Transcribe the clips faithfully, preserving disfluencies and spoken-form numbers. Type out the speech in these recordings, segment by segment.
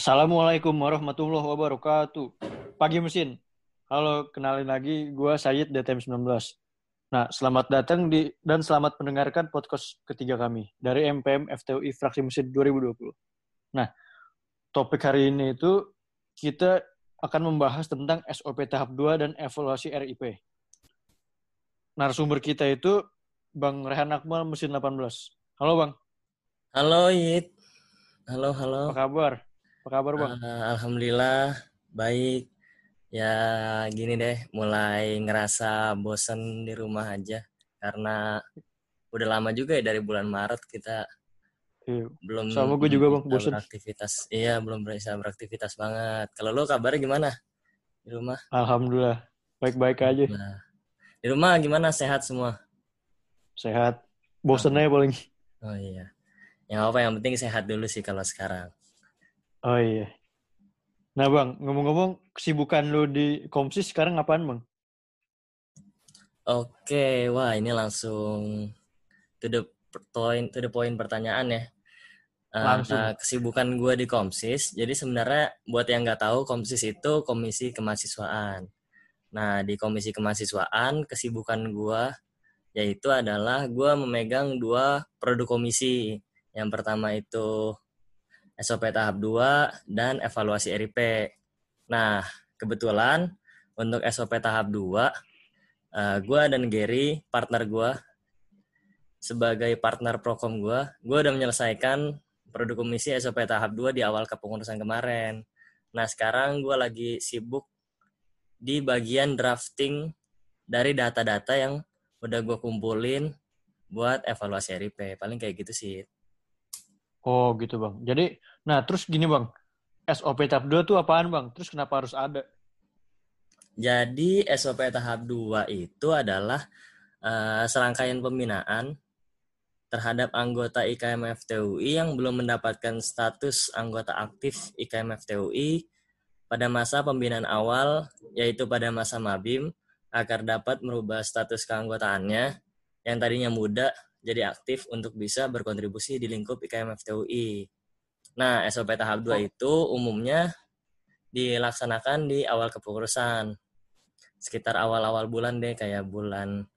Assalamualaikum warahmatullahi wabarakatuh. Pagi mesin. Halo, kenalin lagi gue Syed D T M sembilan belas. Nah, selamat datang di dan selamat mendengarkan podcast ketiga kami dari M P M F T U I Fraksi Mesin dua ribu dua puluh. Nah, topik hari ini itu kita akan membahas tentang S O P tahap dua dan evaluasi R I P. Narasumber kita itu Bang Rehan Akmal Mesin delapan belas. Halo, Bang. Halo, Yit. Halo, halo. Apa kabar? Apa kabar, Bang? Uh, Alhamdulillah, baik. Ya, gini deh, mulai ngerasa bosan di rumah aja. Karena udah lama juga ya, dari bulan Maret kita iya. belum... Sama gue juga, Bang, bosan. Beraktivitas. Iya, belum bisa beraktivitas banget. Kalau lo kabarnya gimana di rumah? Alhamdulillah, baik-baik aja. Nah, di rumah gimana? Sehat semua? Sehat. Bosan aja paling. Oh iya. Yang apa, yang penting sehat dulu sih kalau sekarang. Oh iya. Nah Bang, ngomong-ngomong kesibukan lu di Komsis sekarang apaan Bang? Oke, wah ini langsung to the point, to the point pertanyaan ya. Langsung. Uh, kesibukan gue di Komsis, jadi sebenarnya buat yang nggak tahu Komsis itu Komisi Kemahasiswaan. Nah di Komisi Kemahasiswaan kesibukan gue yaitu adalah gue memegang dua produk komisi. Yang pertama itu S O P tahap dua dan evaluasi R I P. Nah, kebetulan untuk S O P tahap dua, uh, gue dan Gery, partner gue, sebagai partner prokom gue, gue udah menyelesaikan produk komisi S O P tahap dua di awal kepengurusan kemarin. Nah, sekarang gue lagi sibuk di bagian drafting dari data-data yang udah gue kumpulin buat evaluasi R I P. Paling kayak gitu sih. Oh gitu Bang. Jadi, nah terus gini Bang, S O P tahap dua itu apaan Bang? Terus kenapa harus ada? Jadi S O P tahap dua itu adalah uh, serangkaian pembinaan terhadap anggota I K M F T U I yang belum mendapatkan status anggota aktif I K M F T U I pada masa pembinaan awal, yaitu pada masa Mabim, agar dapat merubah status keanggotaannya yang tadinya muda, jadi aktif untuk bisa berkontribusi di lingkup I K M F T U I. Nah, S O P tahap dua itu umumnya dilaksanakan di awal kepengurusan. Sekitar awal-awal bulan deh, kayak bulan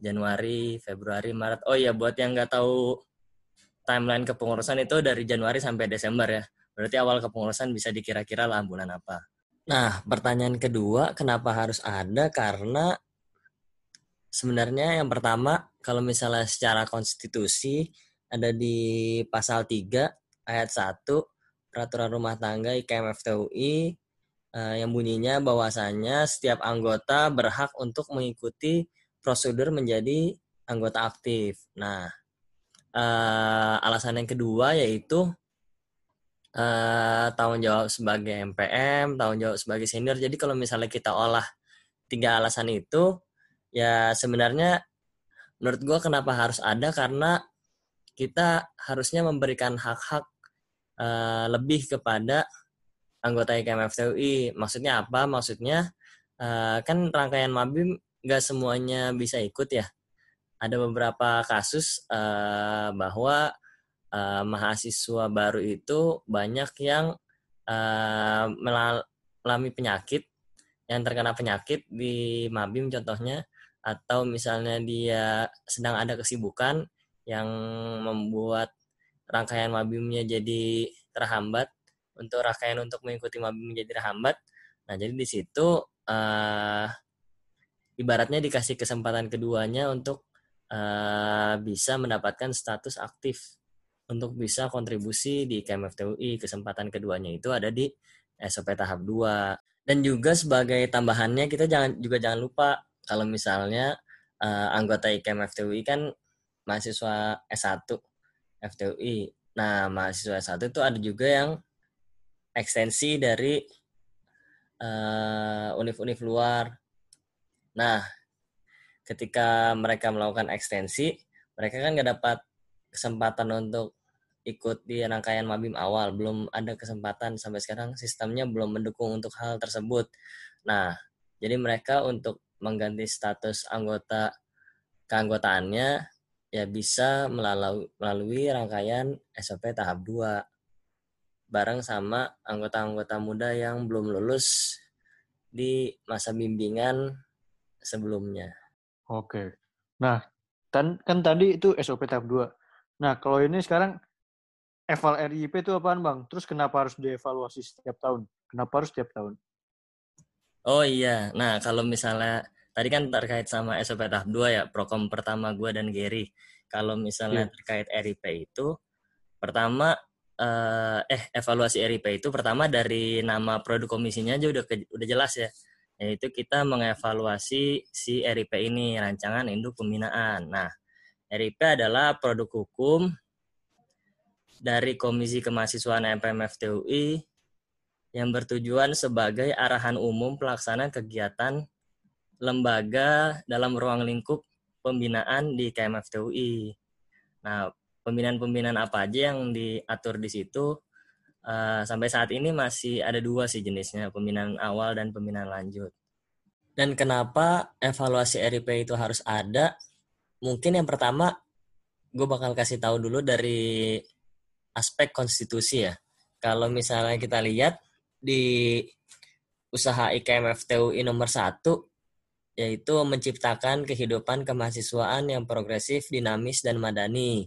Januari, Februari, Maret. Oh iya, buat yang nggak tahu timeline kepengurusan itu dari Januari sampai Desember ya. Berarti awal kepengurusan bisa dikira-kira lah bulan apa. Nah, pertanyaan kedua, kenapa harus ada? Karena sebenarnya yang pertama, kalau misalnya secara konstitusi, ada di pasal tiga, ayat satu, peraturan rumah tangga I K M F T U I, eh, yang bunyinya bahwasannya setiap anggota berhak untuk mengikuti prosedur menjadi anggota aktif. Nah, eh, alasan yang kedua yaitu eh, tanggung jawab sebagai M P M, tanggung jawab sebagai senior. Jadi kalau misalnya kita olah tiga alasan itu, ya sebenarnya menurut gue kenapa harus ada karena kita harusnya memberikan hak-hak uh, lebih kepada anggota I K M F T U I. Maksudnya apa? Maksudnya uh, kan rangkaian Mabim gak semuanya bisa ikut ya. Ada beberapa kasus uh, bahwa uh, mahasiswa baru itu banyak yang uh, mengalami penyakit, yang terkena penyakit di Mabim contohnya, atau misalnya dia sedang ada kesibukan yang membuat rangkaian Mabimnya jadi terhambat, untuk rangkaian untuk mengikuti Mabim menjadi terhambat. Nah, jadi di situ uh, ibaratnya dikasih kesempatan keduanya untuk uh, bisa mendapatkan status aktif, untuk bisa kontribusi di I K M F T U I. Kesempatan keduanya itu ada di S O P tahap dua. Dan juga sebagai tambahannya, kita jangan juga jangan lupa kalau misalnya uh, anggota I K M F T U I kan mahasiswa S satu F T U I. Nah, mahasiswa S satu itu ada juga yang ekstensi dari uh, univ-univ luar. Nah, ketika mereka melakukan ekstensi, mereka kan nggak dapat kesempatan untuk ikut di rangkaian Mabim awal. Belum ada kesempatan sampai sekarang, sistemnya belum mendukung untuk hal tersebut. Nah, jadi mereka untuk mengganti status anggota keanggotaannya ya bisa melalui, melalui rangkaian S O P tahap dua. bareng sama anggota-anggota muda yang belum lulus di masa bimbingan sebelumnya. Oke. Nah, kan, kan tadi itu S O P tahap dua. Nah, kalau ini sekarang eval R I P itu apaan, Bang? Terus kenapa harus dievaluasi setiap tahun? Kenapa harus setiap tahun? Oh iya. Nah, kalau misalnya tadi kan terkait sama S O P tahap dua ya, prokom pertama gue dan Gery. Kalau misalnya yeah. terkait R I P itu, pertama eh evaluasi R I P itu pertama dari nama produk komisinya aja udah ke, udah jelas ya, yaitu kita mengevaluasi si R I P ini, rancangan induk pembinaan. Nah, R I P adalah produk hukum dari Komisi Kemahasiswaan M P M F T U I yang bertujuan sebagai arahan umum pelaksanaan kegiatan lembaga dalam ruang lingkup pembinaan di I K M F T U I. Nah, pembinaan-pembinaan apa aja yang diatur di situ, uh, sampai saat ini masih ada dua sih jenisnya, pembinaan awal dan pembinaan lanjut. Dan kenapa evaluasi R I P itu harus ada? Mungkin yang pertama, gue bakal kasih tahu dulu dari aspek konstitusi ya. Kalau misalnya kita lihat di usaha I K M F T U I nomor satu, yaitu menciptakan kehidupan kemahasiswaan yang progresif, dinamis, dan madani.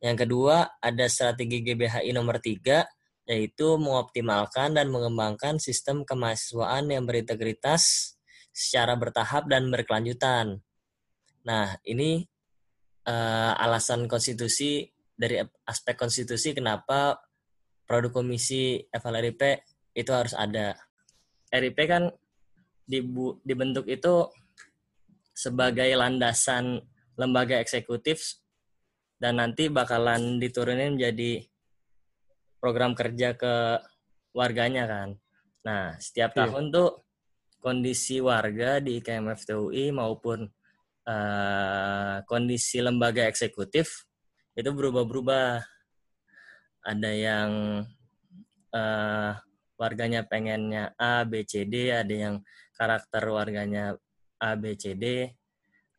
Yang kedua, ada strategi G B H I nomor tiga, yaitu mengoptimalkan dan mengembangkan sistem kemahasiswaan yang berintegritas secara bertahap dan berkelanjutan. Nah, ini uh, alasan konstitusi, dari aspek konstitusi kenapa produk komisi R I P itu harus ada. R I P kan dibentuk itu sebagai landasan lembaga eksekutif dan nanti bakalan diturunin menjadi program kerja ke warganya kan. Nah, setiap yeah. tahun tuh kondisi warga di I K M F T U I maupun uh, kondisi lembaga eksekutif itu berubah-berubah. Ada yang uh, warganya pengennya A, B, C, D, ada yang karakter warganya A, B, C, D,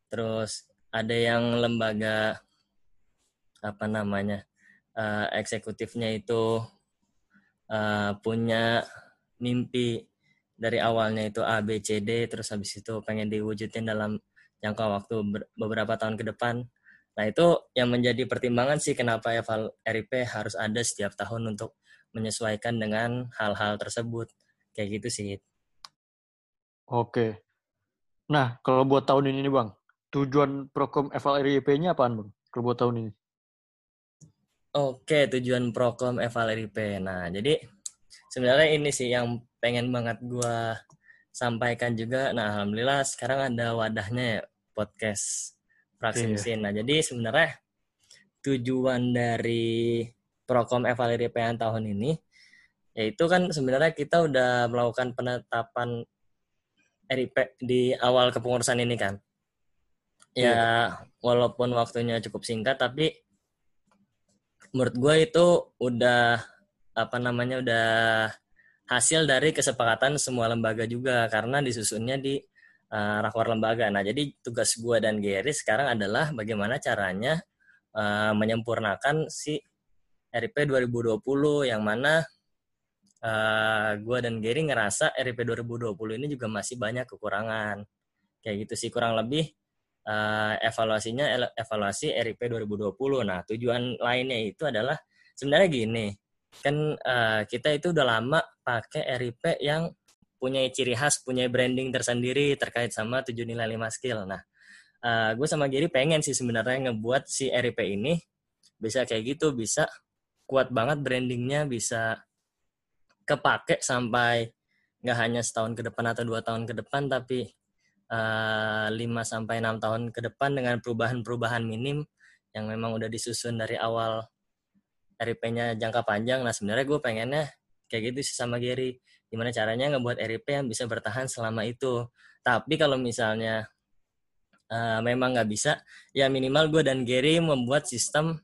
terus ada yang lembaga apa namanya uh, eksekutifnya itu uh, punya mimpi dari awalnya itu A, B, C, D, terus habis itu pengen diwujudin dalam jangka waktu ber- beberapa tahun ke depan. Nah, itu yang menjadi pertimbangan sih kenapa eval R I P harus ada setiap tahun untuk menyesuaikan dengan hal-hal tersebut. Kayak gitu sih. Oke. Nah, kalau buat tahun ini nih, Bang, tujuan prokom eval R I P-nya apaan, Bang? Kalau buat tahun ini? Oke, tujuan prokom eval R I P. Nah, jadi sebenarnya ini sih yang pengen banget gue sampaikan juga. Nah, alhamdulillah sekarang ada wadahnya ya, podcast Fraksi Mesin. Iya. Nah, jadi sebenarnya tujuan dari prokom eval R I P yang tahun ini, yaitu kan sebenarnya kita udah melakukan penetapan R I P di awal kepengurusan ini kan. Ya, iya. Walaupun waktunya cukup singkat, tapi menurut gue itu udah apa namanya udah hasil dari kesepakatan semua lembaga juga karena disusunnya di uh, rakor lembaga. Nah, jadi tugas gue dan Gery sekarang adalah bagaimana caranya uh, menyempurnakan si R I P dua ribu dua puluh yang mana uh, gue dan Gery ngerasa R I P dua ribu dua puluh ini juga masih banyak kekurangan. Kayak gitu sih kurang lebih. Uh, evaluasinya evaluasi R I P dua ribu dua puluh. Nah, tujuan lainnya itu adalah sebenarnya gini, kan uh, kita itu udah lama pakai R I P yang punya ciri khas, punya branding tersendiri terkait sama tujuh nilai lima skill. Nah, uh, gue sama Gery pengen sih sebenarnya ngebuat si R I P ini bisa kayak gitu, bisa kuat banget brandingnya, bisa kepake sampai nggak hanya setahun ke depan atau dua tahun ke depan, tapi Uh, lima sampai enam tahun ke depan dengan perubahan-perubahan minim yang memang udah disusun dari awal R I P-nya jangka panjang. Nah, sebenarnya gue pengennya kayak gitu sih sama Gery. Gimana caranya ngebuat R I P yang bisa bertahan selama itu. Tapi kalau misalnya uh, memang nggak bisa, ya minimal gue dan Gery membuat sistem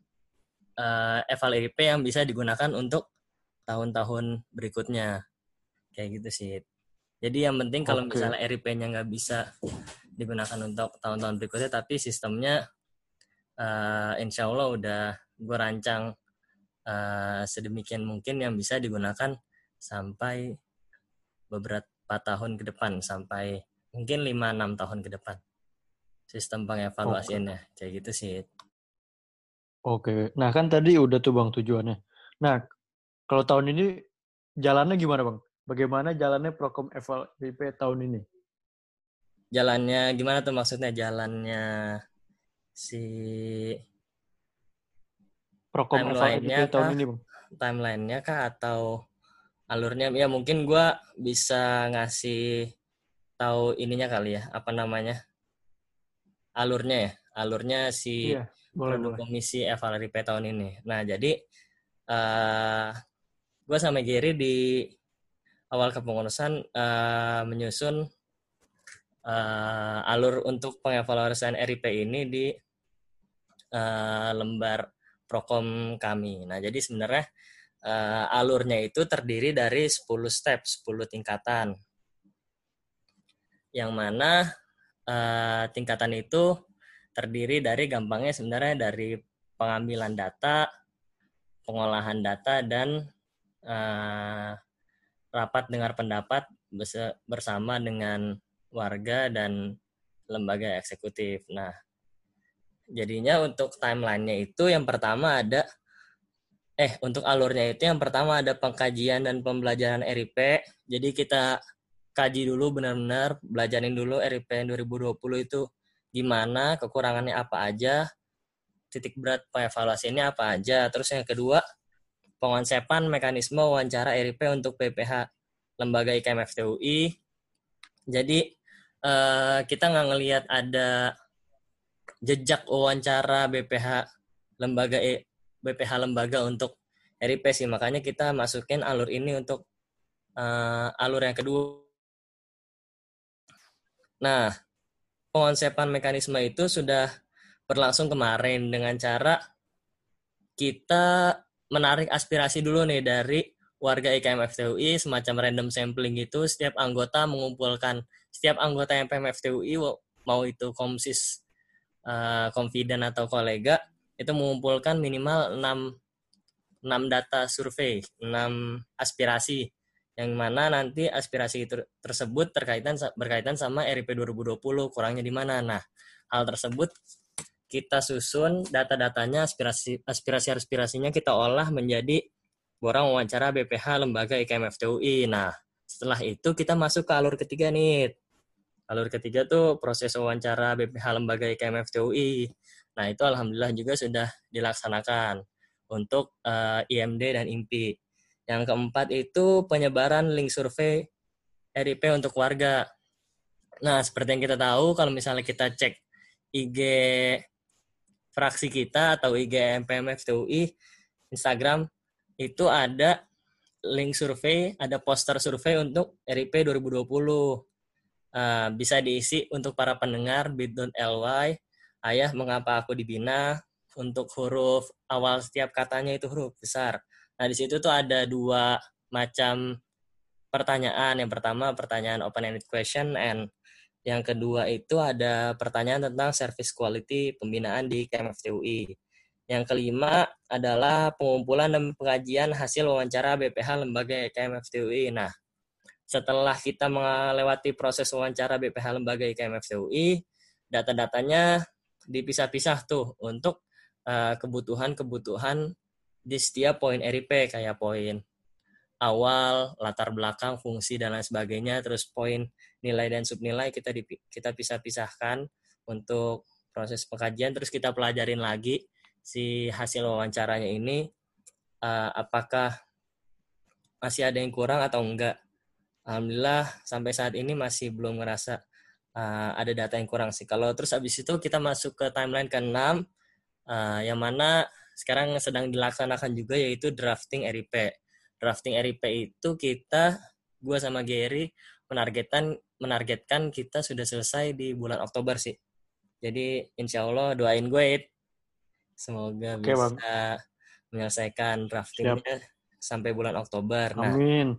uh, eval R I P yang bisa digunakan untuk tahun-tahun berikutnya. Kayak gitu sih. Jadi yang penting kalau okay. misalnya R I P-nya nggak bisa digunakan untuk tahun-tahun berikutnya, tapi sistemnya uh, insya Allah udah gue rancang uh, sedemikian mungkin yang bisa digunakan sampai beberapa tahun ke depan, sampai mungkin lima sampai enam tahun ke depan. Sistem pengevaluasinya, okay. Kayak gitu sih. Oke, okay. Nah kan tadi udah tuh Bang tujuannya. Nah, kalau tahun ini jalannya gimana Bang? Bagaimana jalannya program R I P tahun ini? Jalannya gimana tuh maksudnya? Jalannya si program R I P tahun ini Bang? Timeline-nya kah atau alurnya? Ya mungkin gue bisa ngasih tahu ininya kali ya, apa namanya? Alurnya ya, alurnya si iya, boleh, produk boleh. Komisi R I P tahun ini. Nah, jadi uh, gue sama Gery di awal kepengurusan uh, menyusun uh, alur untuk pengevaluasian R I P ini di uh, lembar prokom kami. Nah, jadi sebenarnya uh, alurnya itu terdiri dari sepuluh step, sepuluh tingkatan. Yang mana Uh, tingkatan itu terdiri dari gampangnya sebenarnya dari pengambilan data, pengolahan data, dan uh, rapat dengar pendapat bersama dengan warga dan lembaga eksekutif. Nah, jadinya untuk timeline-nya itu yang pertama ada, eh untuk alurnya itu yang pertama ada pengkajian dan pembelajaran R I P. Jadi kita kaji dulu benar-benar, belajarin dulu R I P dua ribu dua puluh itu gimana, kekurangannya apa aja, titik berat pengevaluasinya apa aja. Terus yang kedua, pengonsepan mekanisme wawancara R I P untuk B P H lembaga I K M F T U I. Jadi eh, kita nggak ngelihat ada jejak wawancara B P H lembaga B P H lembaga untuk R I P sih, makanya kita masukin alur ini untuk eh, alur yang kedua. Nah, pengonsepan mekanisme itu sudah berlangsung kemarin dengan cara kita menarik aspirasi dulu nih dari warga I K M F T U I, semacam random sampling gitu. Setiap anggota mengumpulkan, setiap anggota M P M F T U I, mau itu komsis, uh, confident atau kolega, itu mengumpulkan minimal enam data survei, enam aspirasi, yang mana nanti aspirasi itu tersebut terkaitan berkaitan sama R I P dua ribu dua puluh, kurangnya di mana. Nah, hal tersebut kita susun data-datanya, aspirasi aspirasi-aspirasinya kita olah menjadi borang wawancara B P H lembaga I K M F T U I. Nah, setelah itu kita masuk ke alur ketiga nih. Alur ketiga tuh proses wawancara B P H lembaga I K M F T U I. Nah, itu alhamdulillah juga sudah dilaksanakan untuk uh, I M D dan I M P I. Yang keempat itu penyebaran link survei R I P untuk warga. Nah, seperti yang kita tahu, kalau misalnya kita cek I G fraksi kita atau I G M P M F T U I, Instagram, itu ada link survei, ada poster survei untuk R I P dua ribu dua puluh. Uh, bisa diisi untuk para pendengar bit dot l y, ayah mengapa aku dibina, untuk huruf awal setiap katanya itu huruf besar. Nah, di situ tuh ada dua macam pertanyaan. Yang pertama pertanyaan open-ended question, and yang kedua itu ada pertanyaan tentang service quality pembinaan di I K M F T U I. Yang kelima adalah pengumpulan dan pengkajian hasil wawancara B P H lembaga I K M F T U I. Nah, setelah kita melewati proses wawancara B P H lembaga I K M F T U I, data-datanya dipisah-pisah tuh untuk uh, kebutuhan-kebutuhan di setiap poin R I P, kayak poin awal, latar belakang, fungsi, dan lain sebagainya. Terus poin nilai dan subnilai kita di, kita pisah-pisahkan untuk proses pengkajian. Terus kita pelajarin lagi si hasil wawancaranya ini, uh, apakah masih ada yang kurang atau enggak. Alhamdulillah sampai saat ini masih belum ngerasa uh, ada data yang kurang sih. Kalau terus habis itu kita masuk ke timeline keenam, uh, yang mana sekarang sedang dilaksanakan juga, yaitu drafting R I P. Drafting R I P itu kita, gue sama Gery, menargetkan, menargetkan kita sudah selesai di bulan Oktober sih. Jadi insya Allah doain gue, Ed. Semoga Oke, bisa bang. menyelesaikan draftingnya Siap. sampai bulan Oktober. Nah, Amin.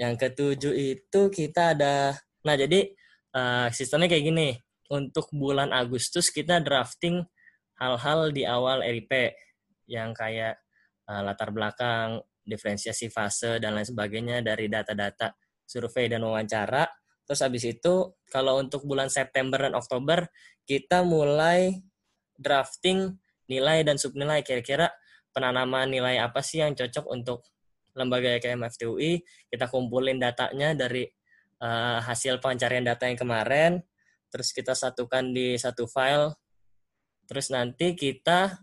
Yang ketujuh itu kita ada, nah jadi uh, sistemnya kayak gini. Untuk bulan Agustus kita drafting hal-hal di awal R I P, yang kayak uh, latar belakang, diferensiasi fase, dan lain sebagainya dari data-data survei dan wawancara. Terus habis itu, kalau untuk bulan September dan Oktober, kita mulai drafting nilai dan subnilai. Kira-kira penanaman nilai apa sih yang cocok untuk lembaga I K M F T U I. Kita kumpulin datanya dari uh, hasil pencarian data yang kemarin, terus kita satukan di satu file, terus nanti kita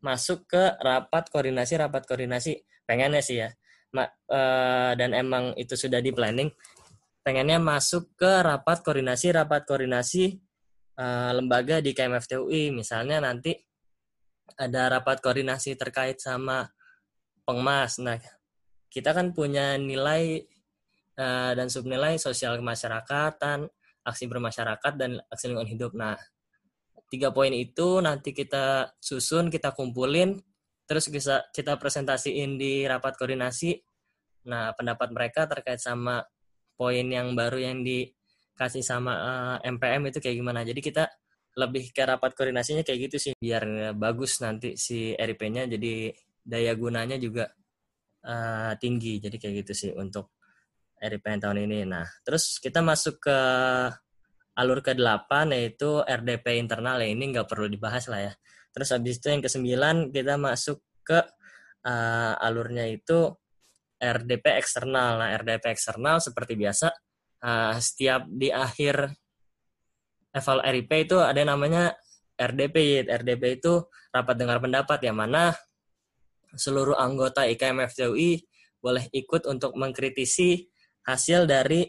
masuk ke rapat koordinasi-rapat koordinasi. Pengennya sih ya, Ma, uh, dan emang itu sudah di planning, pengennya masuk ke rapat koordinasi-rapat koordinasi uh, lembaga di I K M F T U I. Misalnya nanti ada rapat koordinasi terkait sama Pengmas. Nah, kita kan punya nilai uh, dan subnilai sosial kemasyarakatan, aksi bermasyarakat, dan aksi lingkungan hidup. Nah, tiga poin itu nanti kita susun, kita kumpulin, terus bisa kita presentasiin di rapat koordinasi. Nah, pendapat mereka terkait sama poin yang baru yang dikasih sama uh, M P M itu kayak gimana. Jadi kita lebih ke rapat koordinasinya kayak gitu sih, biar bagus nanti si R I P-nya, jadi daya gunanya juga uh, tinggi. Jadi kayak gitu sih untuk R I P tahun ini. Nah, terus kita masuk ke alur kedelapan, yaitu R D P internal. Ya, ini nggak perlu dibahas lah ya. Terus habis itu yang kesembilan kita masuk ke uh, alurnya itu R D P eksternal. Nah, R D P eksternal seperti biasa, uh, setiap di akhir eval R I P itu ada namanya R D P. R D P itu rapat dengar pendapat, yang mana seluruh anggota I K M F T U I boleh ikut untuk mengkritisi hasil dari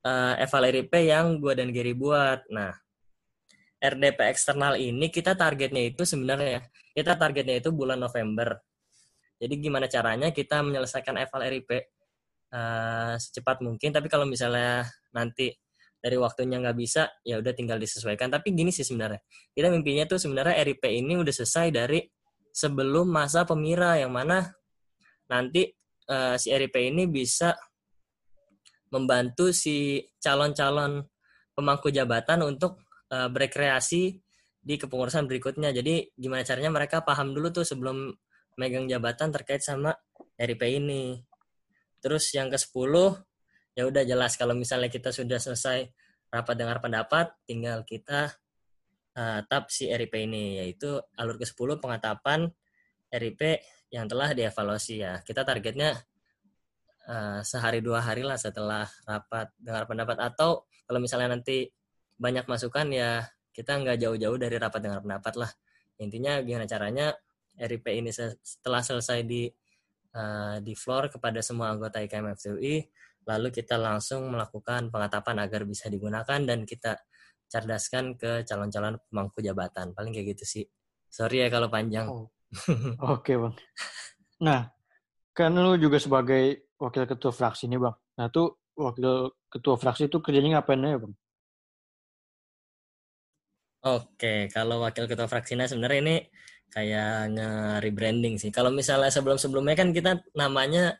Uh, eval R I P yang gue dan Gery buat. Nah, R D P eksternal ini kita targetnya itu sebenarnya, kita targetnya itu bulan November. Jadi gimana caranya kita menyelesaikan eval R I P uh, secepat mungkin. Tapi kalau misalnya nanti dari waktunya nggak bisa, ya udah tinggal disesuaikan. Tapi gini sih sebenarnya, kita mimpinya tuh sebenarnya R I P ini udah selesai dari sebelum masa Pemira, yang mana nanti uh, si R I P ini bisa membantu si calon-calon pemangku jabatan untuk uh, berekreasi di kepengurusan berikutnya. Jadi gimana caranya mereka paham dulu tuh sebelum megang jabatan terkait sama R I P ini. Terus yang kesepuluh, ya udah jelas kalau misalnya kita sudah selesai rapat dengar pendapat, tinggal kita uh, tap si R I P ini, yaitu alur kesepuluh pengataan R I P yang telah dievaluasi ya. Kita targetnya Uh, sehari dua hari lah setelah rapat dengar pendapat, atau kalau misalnya nanti banyak masukan ya kita nggak jauh-jauh dari rapat dengar pendapat lah. Intinya gimana caranya R I P ini setelah selesai di uh, di floor kepada semua anggota I K M F T U I, lalu kita langsung melakukan pengatapan agar bisa digunakan dan kita cerdaskan ke calon-calon pemangku jabatan. Paling kayak gitu sih, sorry ya kalau panjang. Oh. Oke, okay, Bang. Nah, kan lu juga sebagai wakil ketua fraksi nih, Bang. Nah, tuh wakil ketua fraksi itu kerjanya ngapain ya, Bang? Oke, kalau wakil ketua fraksinya sebenarnya ini kayak nge-rebranding sih. Kalau misalnya sebelum-sebelumnya kan kita namanya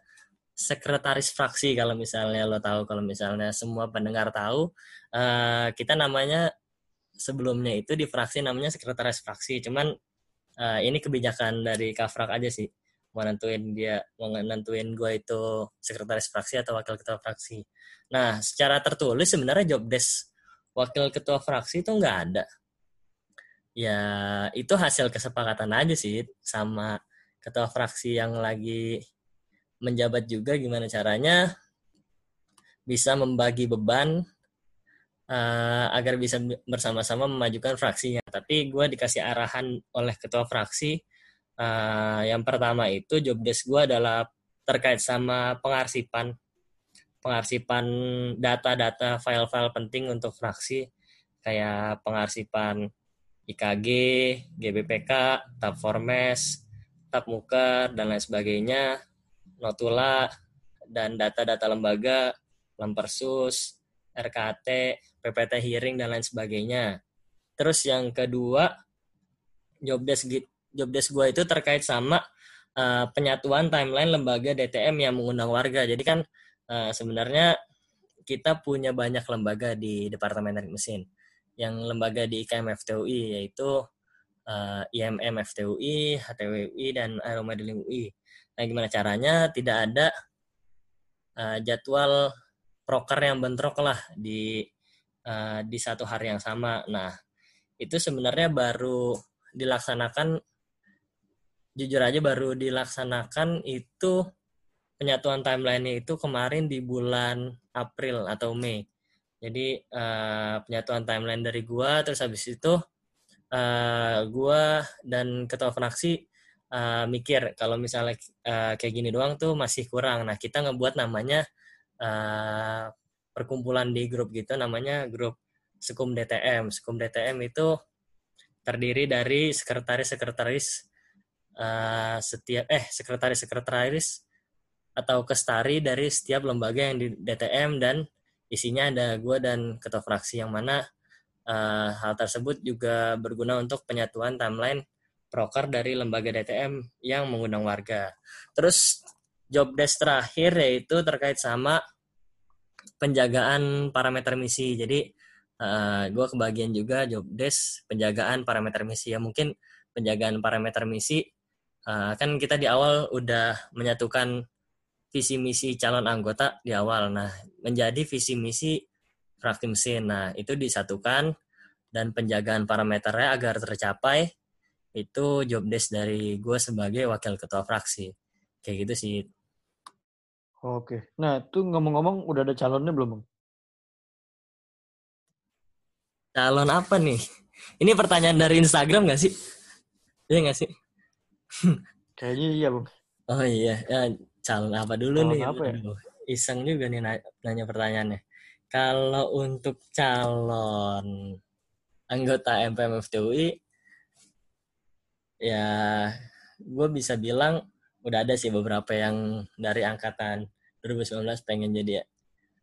sekretaris fraksi, kalau misalnya lo tahu, kalau misalnya semua pendengar tahu, uh, kita namanya sebelumnya itu di fraksi namanya sekretaris fraksi. Cuman uh, ini kebijakan dari Kafrak aja sih, mau nentuin dia, mau nentuin gue itu sekretaris fraksi atau wakil ketua fraksi. Nah, secara tertulis sebenarnya job desk wakil ketua fraksi itu nggak ada. Ya, itu hasil kesepakatan aja sih sama ketua fraksi yang lagi menjabat juga, gimana caranya bisa membagi beban uh, agar bisa bersama-sama memajukan fraksinya. Tapi gue dikasih arahan oleh ketua fraksi. Uh, yang pertama itu job desk gue adalah terkait sama pengarsipan, pengarsipan data-data file-file penting untuk fraksi, kayak pengarsipan I K G, G B P K, T A P Formes, T A P Muker, dan lain sebagainya, Notula, dan data-data lembaga, Lempersus, R K A T, P P T Hearing, dan lain sebagainya. Terus yang kedua, job desk gitu, job desk gue itu terkait sama uh, penyatuan timeline lembaga D T M yang mengundang warga. Jadi kan uh, sebenarnya kita punya banyak lembaga di Departemen Teknik Mesin. Yang lembaga di I K M F T U I yaitu uh, I M M F T U I, H T W I, dan Aeromodeling U I. Nah, gimana caranya tidak ada uh, jadwal proker yang bentrok lah di uh, di satu hari yang sama. Nah, itu sebenarnya baru dilaksanakan, jujur aja baru dilaksanakan itu penyatuan timeline-nya itu kemarin di bulan April atau Mei. Jadi uh, penyatuan timeline dari gua, terus habis itu uh, gua dan ketua fraksi uh, mikir kalau misalnya uh, kayak gini doang tuh masih kurang. Nah, kita ngebuat namanya uh, perkumpulan di grup gitu, namanya grup Sekum D T M. Sekum D T M itu terdiri dari sekretaris-sekretaris uh, setiap eh sekretaris-sekretaris atau kestari dari setiap lembaga yang di D T M, dan isinya ada gue dan ketua fraksi, yang mana uh, hal tersebut juga berguna untuk penyatuan timeline proker dari lembaga D T M yang mengundang warga. Terus job desk terakhir yaitu terkait sama penjagaan parameter misi. Jadi uh, gue kebagian juga job desk penjagaan parameter misi. Ya mungkin penjagaan parameter misi uh, kan kita di awal udah menyatukan visi misi calon anggota di awal, nah menjadi visi misi fraksi mesin. Nah itu disatukan, dan penjagaan parameternya agar tercapai itu job desk dari gue sebagai wakil ketua fraksi. Kayak gitu sih. Oke, nah tuh ngomong-ngomong udah ada calonnya belum, Bang? Calon apa nih? Ini pertanyaan dari Instagram nggak sih? Iya nggak sih? Kayaknya iya, Bang. Oh iya. Ya, calon apa dulu calon nih? Apa ya? Iseng juga nih nanya pertanyaannya. Kalau untuk calon anggota M P M F T U I, ya gue bisa bilang udah ada sih beberapa yang dari angkatan dua ribu sembilan belas pengen jadi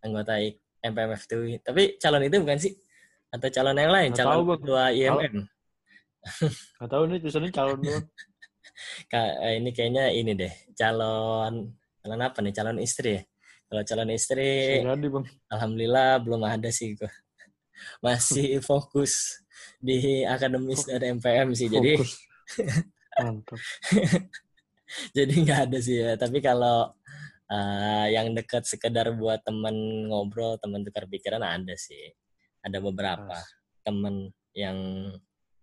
anggota M P M F T U I. Tapi calon itu bukan sih? Atau calon yang lain? Nggak calon tahu, ketua I M M? Nggak tahu nih, tulisannya calon doang. Ini kayaknya ini deh, calon calon apa nih, calon istri ya? Kalau calon istri Seradi, Bang. Alhamdulillah belum ada sih gua. Masih fokus di akademis fokus. Dari M P M sih, fokus. Jadi mantap. Jadi nggak ada sih ya. Tapi kalau uh, yang dekat sekedar buat teman ngobrol, teman tukar pikiran ada sih, ada beberapa Mas. Teman yang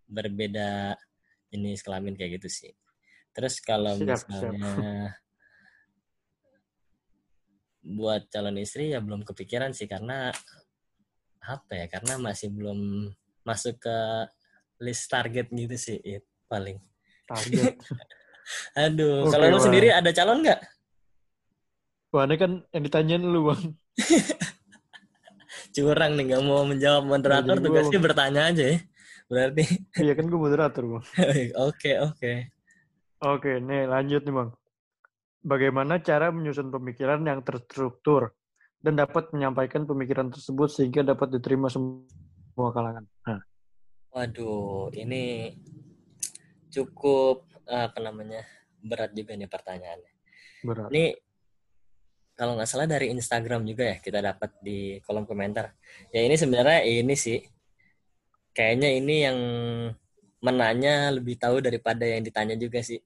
berbeda jenis kelamin kayak gitu sih. Terus kalau siap, misalnya siap. Buat calon istri ya belum kepikiran sih, karena apa ya? Karena masih belum masuk ke list target gitu sih, it, paling. Target. Aduh, okay, kalau lu sendiri ada calon nggak? Wah, ini kan yang ditanyain lu, Bang. Curang nih, nggak mau menjawab moderator, nah, tugasnya gua, bertanya aja ya. Berarti. Iya kan gue moderator, Bang. Oke, oke. Okay. Oke, nih lanjut nih, Bang. Bagaimana cara menyusun pemikiran yang terstruktur dan dapat menyampaikan pemikiran tersebut sehingga dapat diterima semua kalangan? Nah. Waduh, ini cukup apa namanya berat juga nih pertanyaannya. Berat. Ini kalau nggak salah dari Instagram juga ya kita dapat di kolom komentar. Ya ini sebenarnya ini sih kayaknya ini yang menanya lebih tahu daripada yang ditanya juga sih.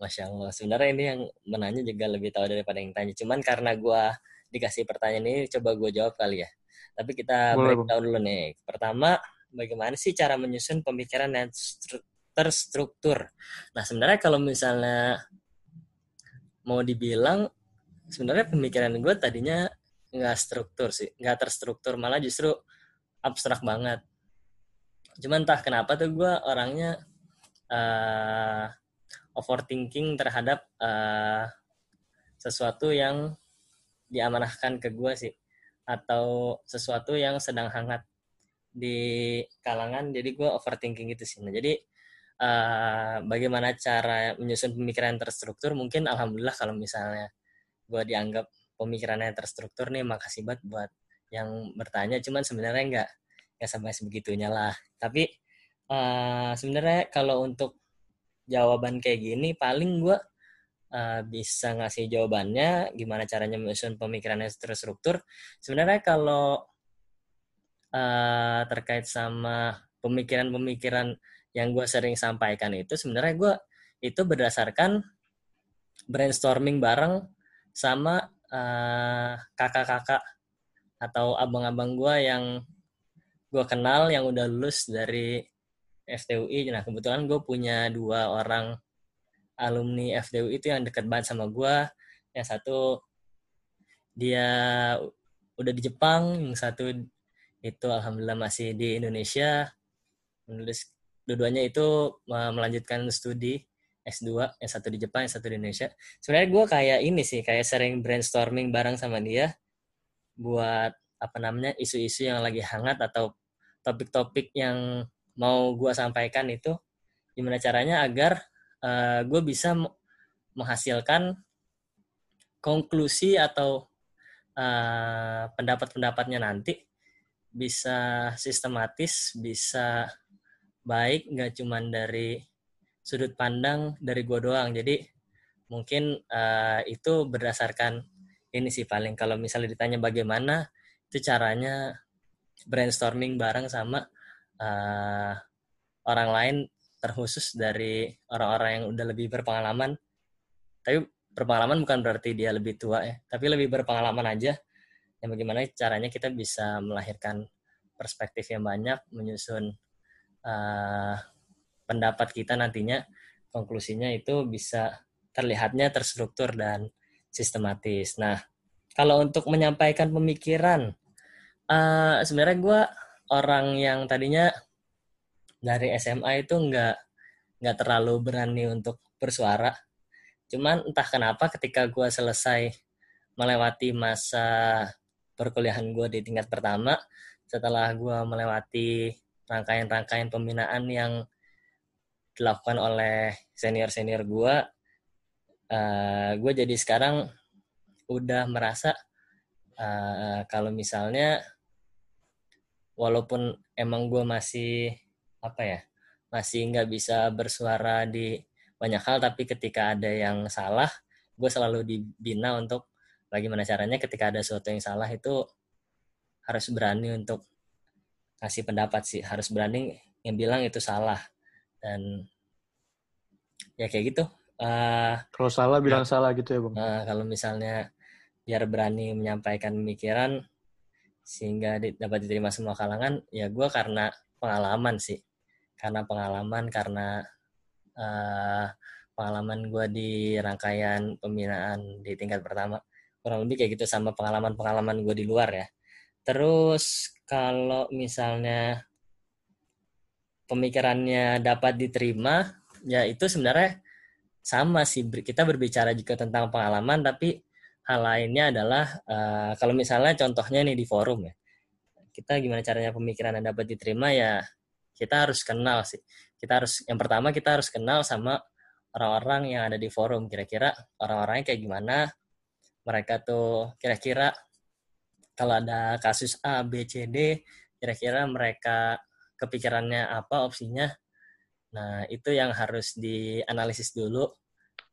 Masya Allah, sebenarnya ini yang menanya juga lebih tahu daripada yang tanya. Cuman karena gue dikasih pertanyaan ini, coba gue jawab kali ya. Tapi kita beritahu dulu nih. Pertama, bagaimana sih cara menyusun pemikiran yang terstruktur? Nah, sebenarnya kalau misalnya mau dibilang, sebenarnya pemikiran gue tadinya nggak struktur sih, nggak terstruktur, malah justru abstrak banget. Cuman entah kenapa tuh gue orangnya uh, overthinking terhadap uh, sesuatu yang diamanahkan ke gue sih, atau sesuatu yang sedang hangat di kalangan, jadi gue overthinking gitu sih. Nah, jadi uh, bagaimana cara menyusun pemikiran terstruktur, mungkin alhamdulillah kalau misalnya gue dianggap pemikirannya terstruktur nih, makasih banget buat yang bertanya. Cuman sebenarnya enggak, enggak sampai sebegitunya lah. Tapi uh, sebenarnya kalau untuk jawaban kayak gini, paling gue uh, bisa ngasih jawabannya gimana caranya menyusun pemikirannya terstruktur. Sebenarnya kalau uh, terkait sama pemikiran-pemikiran yang gue sering sampaikan itu sebenarnya gue itu berdasarkan brainstorming bareng sama uh, kakak-kakak atau abang-abang gue yang gue kenal yang udah lulus dari F T U I. Nah kebetulan gue punya dua orang alumni F T U I itu yang deket banget sama gue. Yang satu dia udah di Jepang, yang satu itu alhamdulillah masih di Indonesia menulis. Dua-duanya itu melanjutkan studi S dua, yang satu di Jepang, yang satu di Indonesia. Sebenarnya gue kayak ini sih, kayak sering brainstorming bareng sama dia buat apa namanya isu-isu yang lagi hangat atau topik-topik yang mau gue sampaikan itu gimana caranya agar uh, gue bisa menghasilkan konklusi atau uh, pendapat-pendapatnya nanti bisa sistematis, bisa baik, nggak cuma dari sudut pandang dari gue doang. Jadi mungkin uh, itu berdasarkan ini sih paling. Kalau misalnya ditanya bagaimana, itu caranya brainstorming bareng sama uh, orang lain, terkhusus dari orang-orang yang udah lebih berpengalaman. Tapi berpengalaman bukan berarti dia lebih tua ya, tapi lebih berpengalaman aja. Dan bagaimana caranya kita bisa melahirkan perspektif yang banyak, menyusun uh, pendapat kita nantinya, konklusinya itu bisa terlihatnya terstruktur dan sistematis. Nah, kalau untuk menyampaikan pemikiran, uh, sebenarnya gue orang yang tadinya dari S M A itu nggak nggak terlalu berani untuk bersuara. Cuman entah kenapa ketika gue selesai melewati masa perkuliahan gue di tingkat pertama, setelah gue melewati rangkaian-rangkaian pembinaan yang dilakukan oleh senior-senior gue, uh, gue jadi sekarang udah merasa uh, kalau misalnya walaupun emang gue masih apa ya masih nggak bisa bersuara di banyak hal, tapi ketika ada yang salah, gue selalu dibina untuk bagaimana caranya ketika ada sesuatu yang salah itu harus berani untuk kasih pendapat sih, harus berani yang bilang itu salah. Dan ya kayak gitu. Uh, kalau salah bilang ya, salah gitu ya Bang. Uh, kalau misalnya biar berani menyampaikan pemikiran sehingga di, dapat diterima semua kalangan, ya gue karena pengalaman sih. Karena pengalaman, karena uh, pengalaman gue di rangkaian pembinaan di tingkat pertama. Kurang lebih kayak gitu, sama pengalaman-pengalaman gue di luar ya. Terus kalau misalnya pemikirannya dapat diterima, ya itu sebenarnya sama sih. Kita berbicara juga tentang pengalaman, tapi hal lainnya adalah, uh, kalau misalnya contohnya nih di forum ya, kita gimana caranya pemikirannya dapat diterima, ya kita harus kenal sih. Kita harus, yang pertama kita harus kenal sama orang-orang yang ada di forum. Kira-kira orang-orangnya kayak gimana, mereka tuh kira-kira kalau ada kasus A, B, C, D, kira-kira mereka kepikirannya apa opsinya. Nah, itu yang harus dianalisis dulu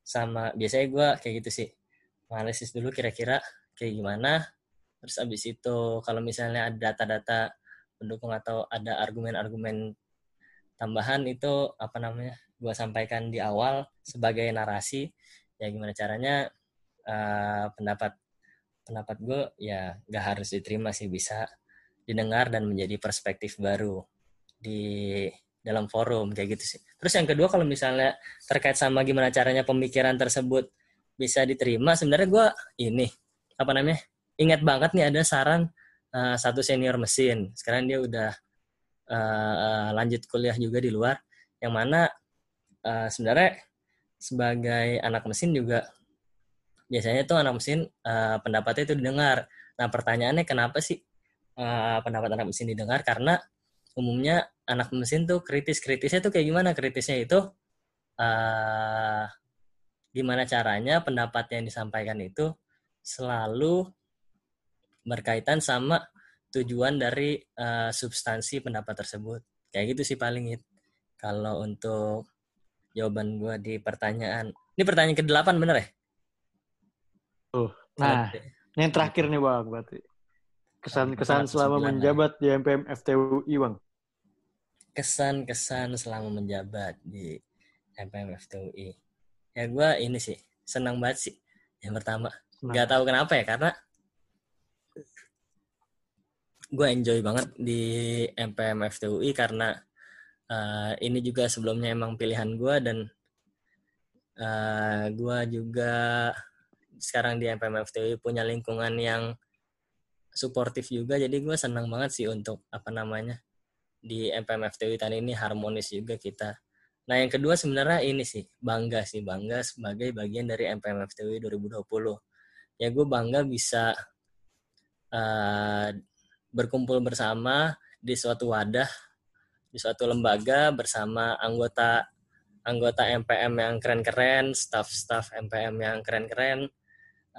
sama, biasanya gue kayak gitu sih. Analisis dulu kira-kira kayak gimana, terus abis itu kalau misalnya ada data-data pendukung atau ada argumen-argumen tambahan itu apa namanya, gue sampaikan di awal sebagai narasi, ya gimana caranya Uh, pendapat pendapat gue ya nggak harus diterima sih, bisa didengar dan menjadi perspektif baru di dalam forum kayak gitu sih. Terus yang kedua kalau misalnya terkait sama gimana caranya pemikiran tersebut bisa diterima, sebenarnya gue ini apa namanya ingat banget nih ada saran uh, satu senior mesin, sekarang dia udah uh, lanjut kuliah juga di luar, yang mana uh, sebenarnya sebagai anak mesin juga biasanya tuh anak mesin uh, pendapatnya itu didengar. Nah pertanyaannya kenapa sih uh, pendapat anak mesin didengar? Karena umumnya anak mesin tuh kritis-kritisnya tuh kayak gimana? Kritisnya itu uh, gimana caranya pendapat yang disampaikan itu selalu berkaitan sama tujuan dari uh, substansi pendapat tersebut. Kayak gitu sih paling it. Kalau untuk jawaban gue di pertanyaan, ini pertanyaan kedelapan bener ya? Tuh. Nah, ini yang terakhir nih Bang, berarti kesan-kesan selama menjabat di M P M F T U I Bang. kesan-kesan selama menjabat di M P M F T U I. Ya gue ini sih, senang banget sih. Yang pertama, senang. Gak tahu kenapa ya, karena gue enjoy banget di M P M F T U I karena uh, ini juga sebelumnya emang pilihan gue, dan uh, gue juga sekarang di M P M F T U I punya lingkungan yang suportif juga, jadi gue senang banget sih untuk apa namanya di M P M F T U I tahun ini harmonis juga kita. Nah yang kedua sebenarnya ini sih, bangga sih, bangga sebagai bagian dari M P M F T U I dua ribu dua puluh. Ya gue bangga bisa uh, berkumpul bersama di suatu wadah, di suatu lembaga bersama anggota anggota M P M yang keren-keren, staff-staff M P M yang keren-keren,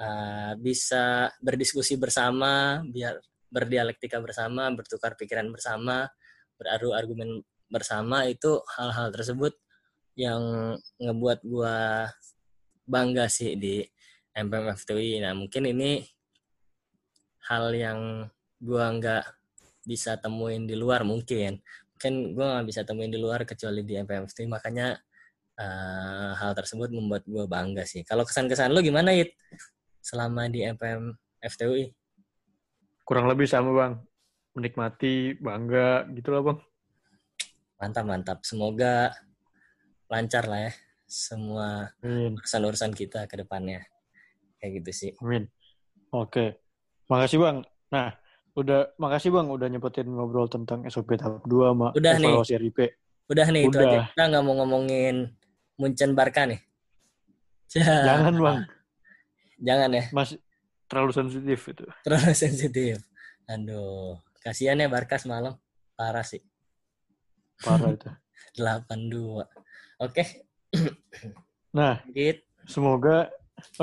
uh, bisa berdiskusi bersama, biar berdialektika bersama, bertukar pikiran bersama, beradu argumen bersama. Itu hal-hal tersebut yang ngebuat gua bangga sih di M P M F T U I. Nah mungkin ini hal yang gua nggak bisa temuin di luar, mungkin mungkin gua nggak bisa temuin di luar kecuali di M P M F T U I, makanya uh, hal tersebut membuat gua bangga sih. Kalau kesan-kesan lo gimana Yit selama di M P M F T U I? Kurang lebih sama bang, menikmati, bangga gitulah bang. Mantap-mantap. Semoga lancar lah ya semua urusan-urusan kita ke depannya. Kayak gitu sih. Amin. Oke. Makasih Bang. Nah, udah makasih Bang udah nyempetin ngobrol tentang S O P tahap dua sama evaluasi R I P. Udah nih, udah. Itu aja. Kita nggak mau ngomongin Munchen Barca nih. Jangan Bang. Jangan ya. Masih terlalu sensitif itu. Terlalu sensitif. Aduh, kasihan ya Barca semalam. Parah sih. Parah itu. delapan dua. Oke. Nah, It. Semoga...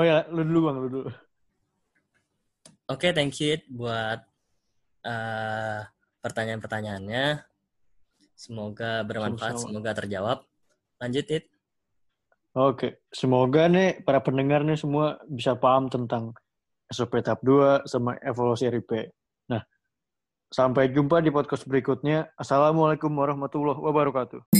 Oh ya, lu dulu bang, lu dulu. Oke, okay, thank you It, buat uh, pertanyaan-pertanyaannya. Semoga bermanfaat, sama-sama. Semoga terjawab. Lanjut It. Oke, okay. Semoga nih para pendengar nih semua bisa paham tentang S O P tahap dua sama evaluasi R I P. Nah, sampai jumpa di podcast berikutnya. Assalamualaikum warahmatullahi wabarakatuh.